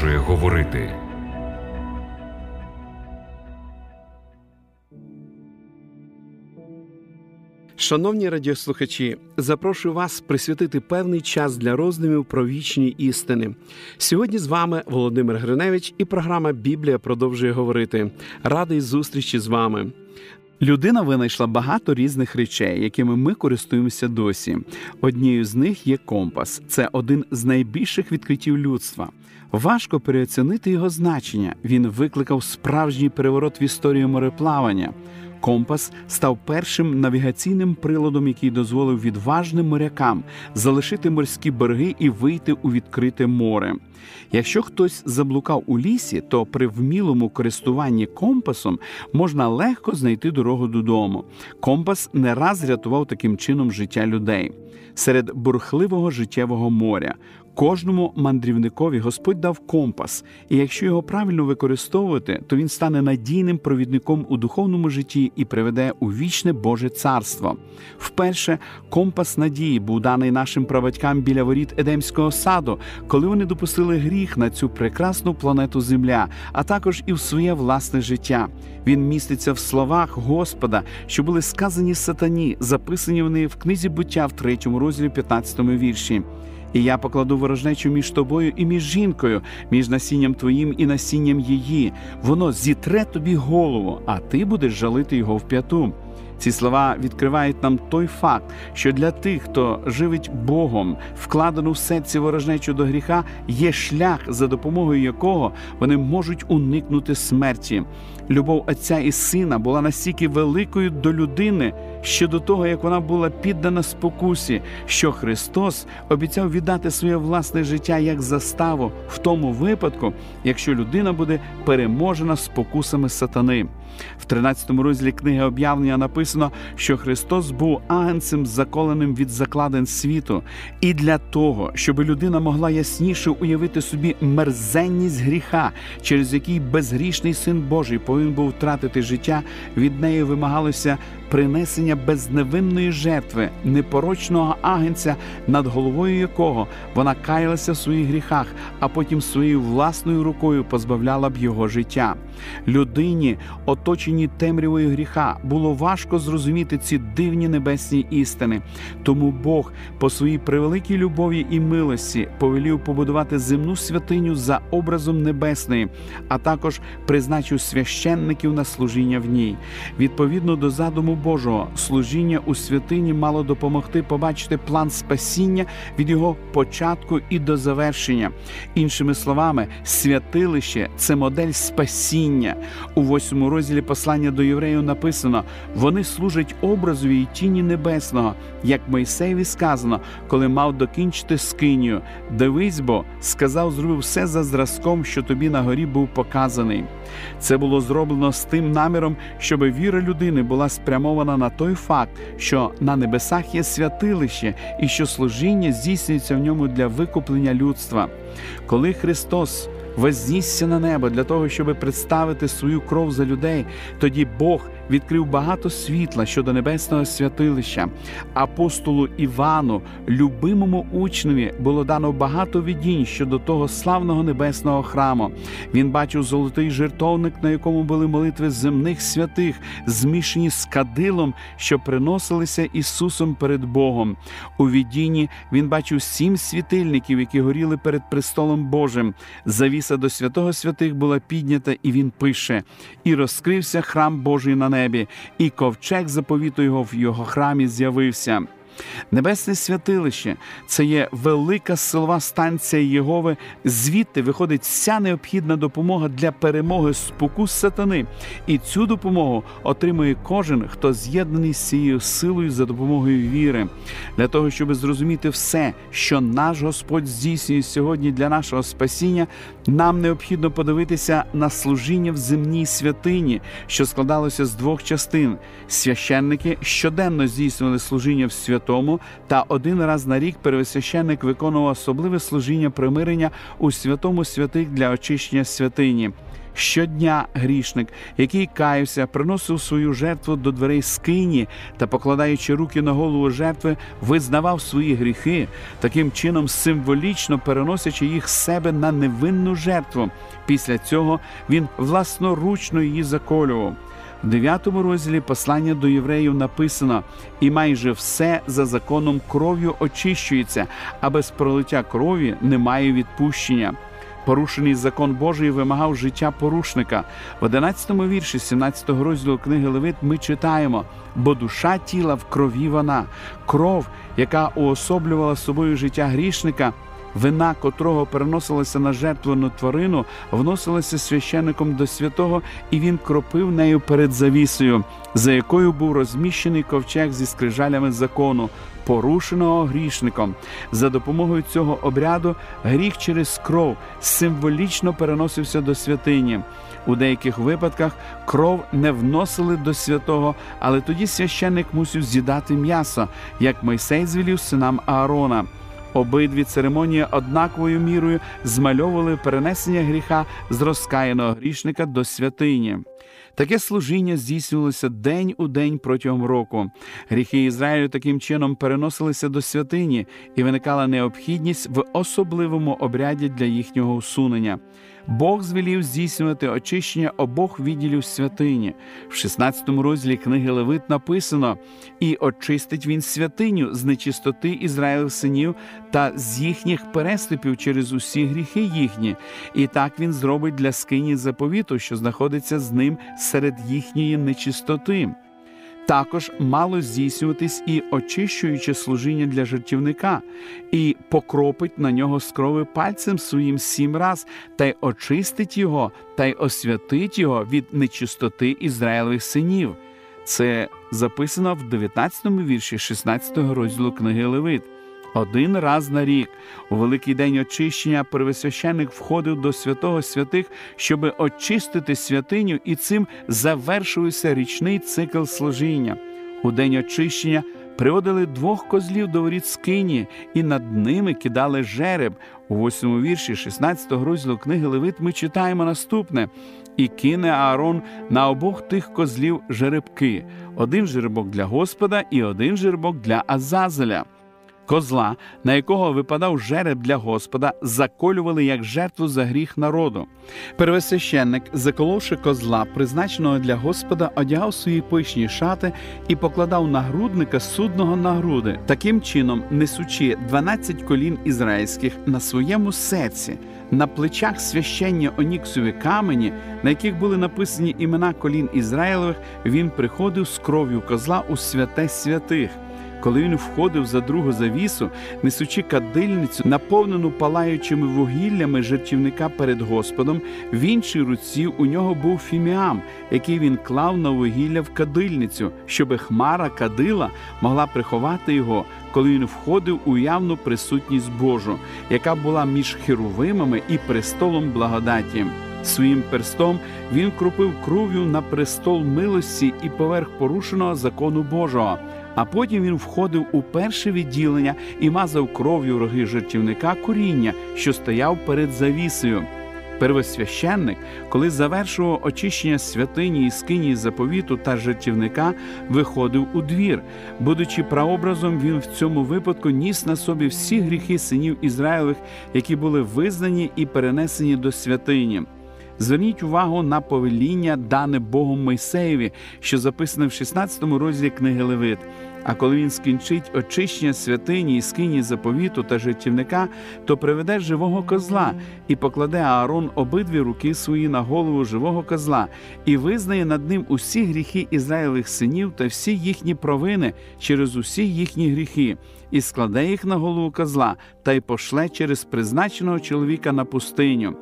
продовжує говорити. Шановні радіослухачі, запрошую вас присвятити певний час для роздумів про вічні істини. Сьогодні з вами Володимир Гриневич і програма «Біблія продовжує говорити». Радий зустрічі з вами. Людина винайшла багато різних речей, якими ми користуємося досі. Однією з них є компас. Це один з найбільших відкриттів людства. Важко переоцінити його значення. Він викликав справжній переворот в історії мореплавання. Компас став першим навігаційним приладом, який дозволив відважним морякам залишити морські береги і вийти у відкрите море. Якщо хтось заблукав у лісі, то при вмілому користуванні компасом можна легко знайти дорогу додому. Компас не раз рятував таким чином життя людей. Серед бурхливого життєвого моря кожному мандрівникові Господь дав компас, і якщо його правильно використовувати, то він стане надійним провідником у духовному житті і приведе у вічне Боже царство. Вперше компас надії був даний нашим прабатькам біля воріт Едемського саду, коли вони допустили гріх на цю прекрасну планету Земля, а також і в своє власне життя. Він міститься в словах Господа, що були сказані сатані, записані вони в книзі «Буття» в 3 розділі 15 вірші. «І я покладу ворожнечу між тобою і між жінкою, між насінням твоїм і насінням її. Воно зітре тобі голову, а ти будеш жалити його в п'яту». Ці слова відкривають нам той факт, що для тих, хто живить Богом, вкладено в серці ворожнечу до гріха, є шлях, за допомогою якого вони можуть уникнути смерті. Любов Отця і Сина була настільки великою до людини, ще до того, як вона була піддана спокусі, що Христос обіцяв віддати своє власне життя як заставу в тому випадку, якщо людина буде переможена спокусами сатани. В 13 розділі книги «Об'явлення» написано, що Христос був агнцем, заколеним від закладин світу. І для того, щоб людина могла ясніше уявити собі мерзенність гріха, через який безгрішний Син Божий повинен був втратити життя, від неї вимагалося принесення безневинної жертви, непорочного агнця, над головою якого вона каялася в своїх гріхах, а потім своєю власною рукою позбавляла б його життя. Людині, оточеній темрявою гріха, було важко зрозуміти ці дивні небесні істини. Тому Бог по своїй превеликій любові і милості повелів побудувати земну святиню за образом небесної, а також призначив священників на служіння в ній. Відповідно до задуму Божого, служіння у святині мало допомогти побачити план спасіння від його початку і до завершення. Іншими словами, святилище – це модель спасіння. У 8 розділі послання до євреїв написано: «Вони служать образові й тіні небесного, як Мойсеєві сказано, коли мав докінчити скинію. Дивись, бо, сказав, зробив все за зразком, що тобі на горі був показаний». Це було зроблено з тим наміром, щоб віра людини була спрямована на той факт, що на небесах є святилище і що служіння здійснюється в ньому для викуплення людства. Коли Христос вознісся на небо для того, щоб представити свою кров за людей, тоді Бог відкрив багато світла щодо небесного святилища. Апостолу Івану, любимому учневі, було дано багато видінь щодо того славного небесного храму. Він бачив золотий жертовник, на якому були молитви земних святих, змішані з кадилом, що приносилися Ісусом перед Богом. У видінні він бачив 7 світильників, які горіли перед престолом Божим. Завіса до святого святих була піднята, і він пише: «І розкрився храм Божий на небі, і ковчег заповіту його в його храмі з'явився». Небесне святилище – це є велика силова станція Єгови, звідти виходить вся необхідна допомога для перемоги спокус сатани. І цю допомогу отримує кожен, хто з'єднаний з цією силою за допомогою віри. Для того, щоб зрозуміти все, що наш Господь здійснює сьогодні для нашого спасіння, нам необхідно подивитися на служіння в земній святині, що складалося з 2 частин. Священники щоденно здійснювали служіння в святині, тому, та один раз на рік первосвященник виконував особливе служіння примирення у святому святих для очищення святині. Щодня грішник, який каявся, приносив свою жертву до дверей скині та, покладаючи руки на голову жертви, визнавав свої гріхи, таким чином символічно переносячи їх з себе на невинну жертву. Після цього він власноручно її заколював. В 9-му розділі послання до євреїв написано: «І майже все за законом кров'ю очищується, а без пролиття крові немає відпущення». Порушений закон Божий вимагав життя порушника. В 11-му вірші 17-го розділу книги Левит ми читаємо: «Бо душа тіла в крові вона». Кров, яка уособлювала собою життя грішника, вина котрого переносилася на жертвену тварину, вносилася священником до святого, і він кропив нею перед завісою, за якою був розміщений ковчег зі скрижалями закону, порушеного грішником. За допомогою цього обряду гріх через кров символічно переносився до святині. У деяких випадках кров не вносили до святого, але тоді священник мусив з'їдати м'ясо, як Мойсей звелів синам Аарона. Обидві церемонії однаковою мірою змальовували перенесення гріха з розкаяного грішника до святині. Таке служіння здійснювалося день у день протягом року. Гріхи Ізраїлю таким чином переносилися до святині, і виникала необхідність в особливому обряді для їхнього усунення. Бог звелів здійснювати очищення обох відділів святині. В 16-му розділі книги Левит написано: «І очистить він святиню з нечистоти Ізраїлів синів та з їхніх переступів через усі гріхи їхні. І так він зробить для скині заповіту, що знаходиться з ним серед їхньої нечистоти». Також мало здійснюватись і очищуюче служіння для жертівника, і покропить на нього з крови пальцем своїм 7 раз, та й очистить його, та й освятить його від нечистоти Ізраїлевих синів. Це записано в 19-му вірші 16-го розділу книги Левит. Один раз на рік, у великий день очищення, первосвященник входив до святого святих, щоб очистити святиню, і цим завершувався річний цикл служіння. У день очищення приводили 2 козлів до воріт скині, і над ними кидали жереб. У 8-му вірші 16-го розділу книги Левит ми читаємо наступне: «І кине Аарон на обох тих козлів жеребки, один жеребок для Господа і один жеребок для Азазеля». Козла, на якого випадав жереб для Господа, заколювали як жертву за гріх народу. Первосвященник, заколовши козла, призначеного для Господа, одягав свої пишні шати і покладав нагрудника судного на груди, таким чином несучи 12 колін ізраїльських на своєму серці. На плечах священні оніксові камені, на яких були написані імена колін Ізраїлевих, він приходив з кров'ю козла у святе святих. Коли він входив за другу завісу, несучи кадильницю, наповнену палаючими вугіллями жертівника перед Господом, в іншій руці у нього був фіміам, який він клав на вугілля в кадильницю, щоби хмара кадила могла приховати його, коли він входив у явну присутність Божу, яка була між херувимами і престолом благодаті. Своїм перстом він кропив кров'ю на престол милості і поверх порушеного закону Божого. А потім він входив у перше відділення і мазав кров'ю роги жертівника куріння, що стояв перед завісою. Первосвященник, коли завершував очищення святині і скині заповіту та жертівника, виходив у двір. Будучи прообразом, він в цьому випадку ніс на собі всі гріхи синів Ізраїлевих, які були визнані і перенесені до святині. Зверніть увагу на повеління, дане Богом Мойсеєві, що записане в 16-му розділі книги Левит. А коли він скінчить очищення святині і скині заповіту та жертівника, то приведе живого козла, і покладе Аарон обидві руки свої на голову живого козла, і визнає над ним усі гріхи Ізраїлевих синів та всі їхні провини через усі їхні гріхи, і складе їх на голову козла, та й пошле через призначеного чоловіка на пустиню.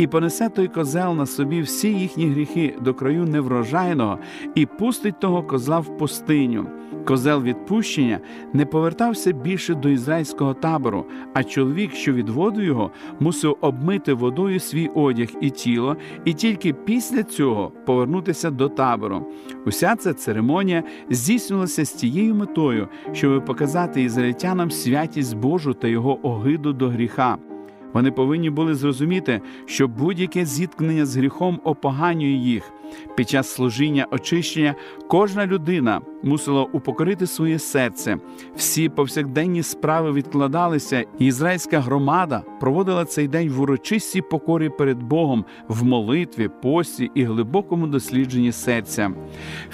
і понесе той козел на собі всі їхні гріхи до краю неврожайного, і пустить того козла в пустиню. Козел відпущення не повертався більше до ізраїльського табору, а чоловік, що відводив його, мусив обмити водою свій одяг і тіло, і тільки після цього повернутися до табору. Уся ця церемонія здійснилася з тією метою, щоб показати ізраїльтянам святість Божу та його огиду до гріха. Вони повинні були зрозуміти, що будь-яке зіткнення з гріхом опоганює їх. Під час служіння очищення кожна людина мусила упокорити своє серце. Всі повсякденні справи відкладалися, і ізраїльська громада проводила цей день в урочистій покорі перед Богом, в молитві, пості і глибокому дослідженні серця.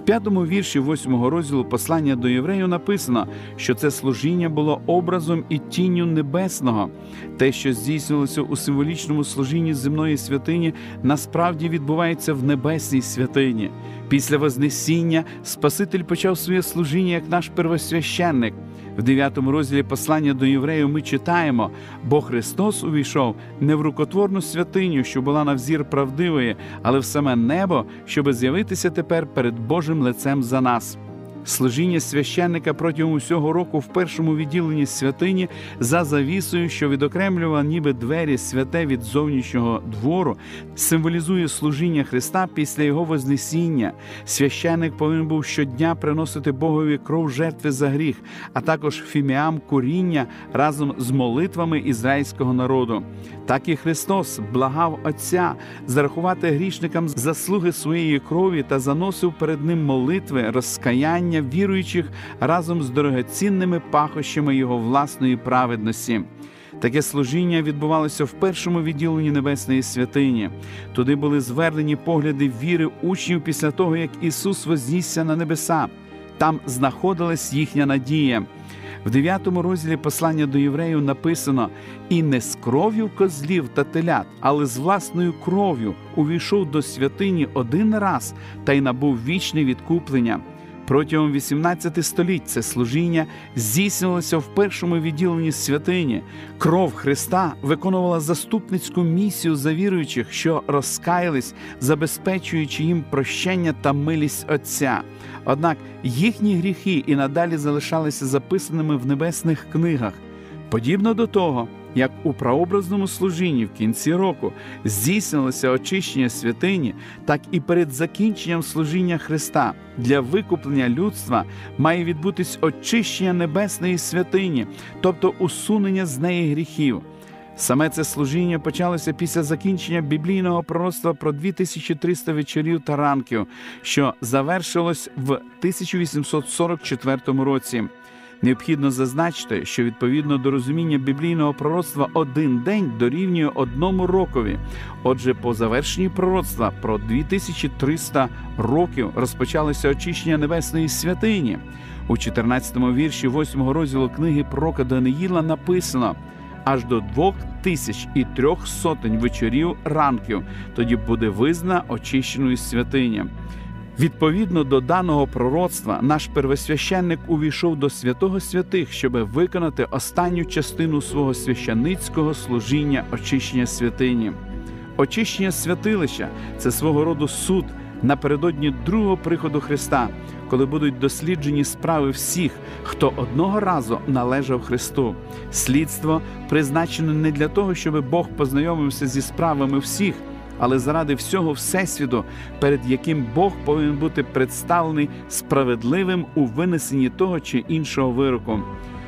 В 5-му вірші 8-го розділу послання до євреїв написано, що це служіння було образом і тінню небесного. Те, що здійснилося у символічному служінні земної святині, насправді відбувається в небесній святині. Після Вознесіння Спаситель почав своє служіння як наш первосвященник. В 9-му розділі послання до євреїв ми читаємо: «Бо Христос увійшов не в рукотворну святиню, що була на взір правдивої, але в саме небо, щоби з'явитися тепер перед Божим лицем за нас». Служіння священника протягом усього року в першому відділенні святині за завісою, що відокремлювала ніби двері святе від зовнішнього двору, символізує служіння Христа після Його Вознесіння. Священник повинен був щодня приносити Богові кров жертви за гріх, а також фіміам куріння разом з молитвами ізраїльського народу. Так і Христос благав Отця зарахувати грішникам заслуги своєї крові та заносив перед Ним молитви, розкаяння віруючих разом з дорогоцінними пахощами Його власної праведності. Таке служіння відбувалося в першому відділенні небесної святині. Туди були звернені погляди віри учнів після того, як Ісус вознісся на небеса. Там знаходилась їхня надія. В 9-му розділі послання до євреїв написано: «І не з кров'ю козлів та телят, але з власною кров'ю увійшов до святині один раз, та й набув вічне відкуплення». Протягом 18 століть це служіння здійснилося в першому відділенні святині. Кров Христа виконувала заступницьку місію за віруючих, що розкаялись, забезпечуючи їм прощення та милість Отця. Однак їхні гріхи і надалі залишалися записаними в небесних книгах. Подібно до того, як у прообразному служінні в кінці року здійснилося очищення святині, так і перед закінченням служіння Христа для викуплення людства має відбутись очищення небесної святині, тобто усунення з неї гріхів. Саме це служіння почалося після закінчення біблійного пророцтва про 2300 вечорів та ранків, що завершилось в 1844 році. Необхідно зазначити, що відповідно до розуміння біблійного пророцтва один день дорівнює одному рокові. Отже, по завершенні пророцтва про 2300 років розпочалося очищення небесної святині. У 14-му вірші 8-го розділу книги пророка Даниїла написано: «Аж до 2300 вечорів ранків, тоді буде визнана очищеною святиня». Відповідно до даного пророцтва, наш первосвященник увійшов до святого святих, щоби виконати останню частину свого священницького служіння очищення святині. Очищення святилища – це свого роду суд напередодні другого приходу Христа, коли будуть досліджені справи всіх, хто одного разу належав Христу. Слідство призначено не для того, щоби Бог познайомився зі справами всіх, але заради всього Всесвіту, перед яким Бог повинен бути представлений справедливим у винесенні того чи іншого вироку.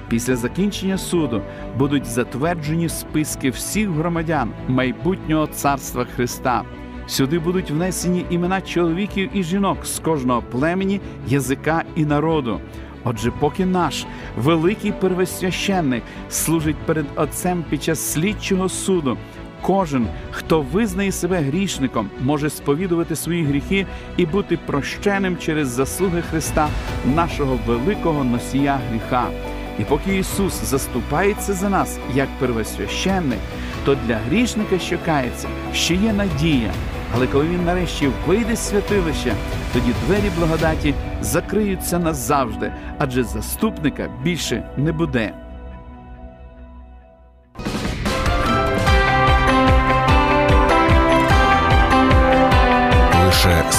Після закінчення суду будуть затверджені списки всіх громадян майбутнього царства Христа. Сюди будуть внесені імена чоловіків і жінок з кожного племені, язика і народу. Отже, поки наш великий первосвященник служить перед Отцем під час слідчого суду, кожен, хто визнає себе грішником, може сповідувати свої гріхи і бути прощеним через заслуги Христа, нашого великого носія гріха. І поки Ісус заступається за нас як первосвященник, то для грішника, що кається, ще є надія. Але коли він нарешті вийде з святилища, тоді двері благодаті закриються назавжди, адже заступника більше не буде. Лише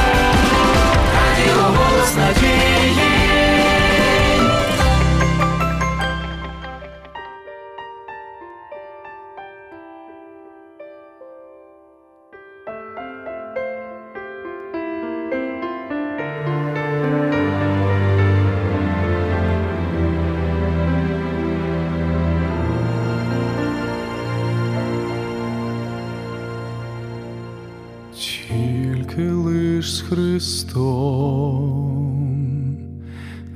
Радіо «Голос надії». Христом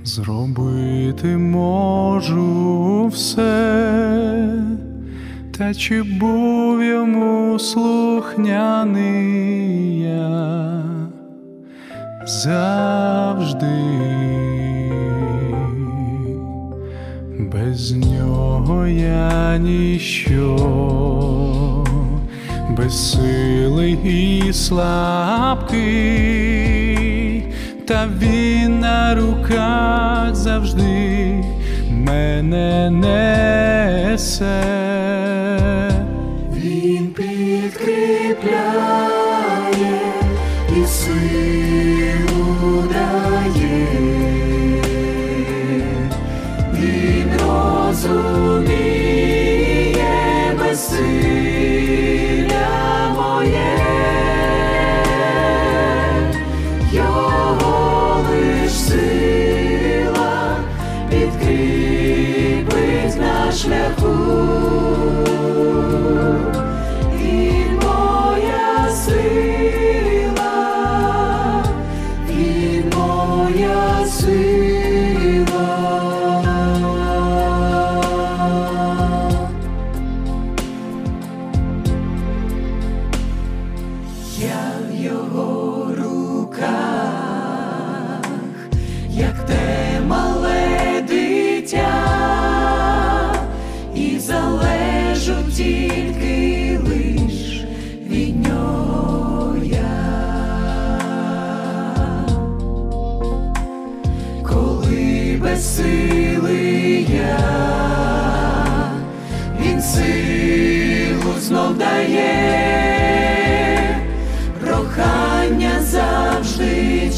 зробити можу все, та чи був йому слухняний я завжди? Без нього я ніщо, безсилий і слабкий, та він на руках завжди мене несе. Він підкріпляє і силу дає, він розуміє безсиль. Його лиш сила підкріпить на шляху. Він моя сила, він моя сила.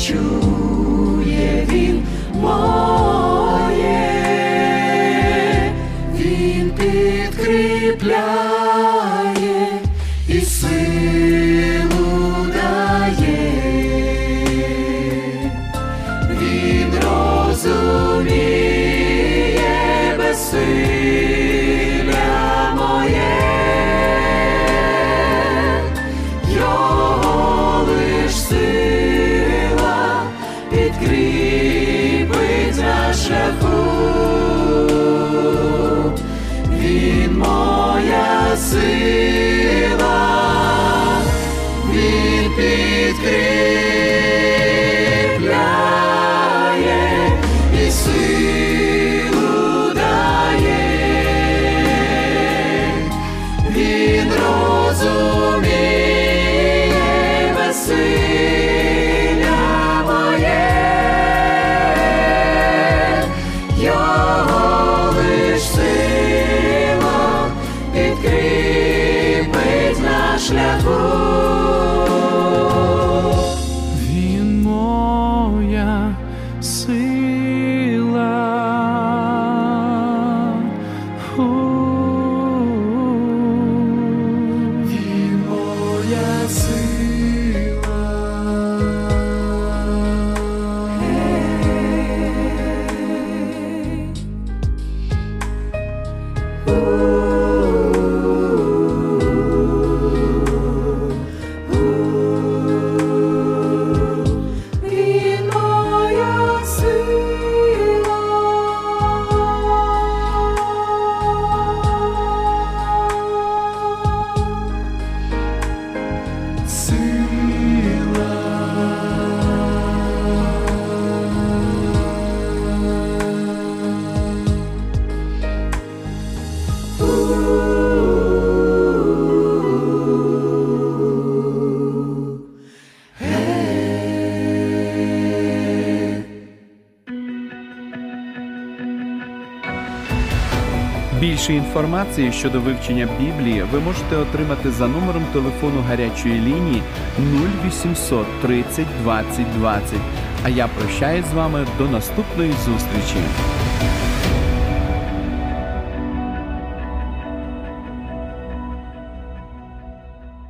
Чує він моє, він підкріпляє і силу дає, він розуміє безсилля моє. Він моя сила, він підкріпляє і силу дає, він розуміє безсилля моє. Він моя сила, він моя сила. Більше інформації щодо вивчення Біблії ви можете отримати за номером телефону гарячої лінії 0800 30 20 20. А я прощаюсь з вами до наступної зустрічі.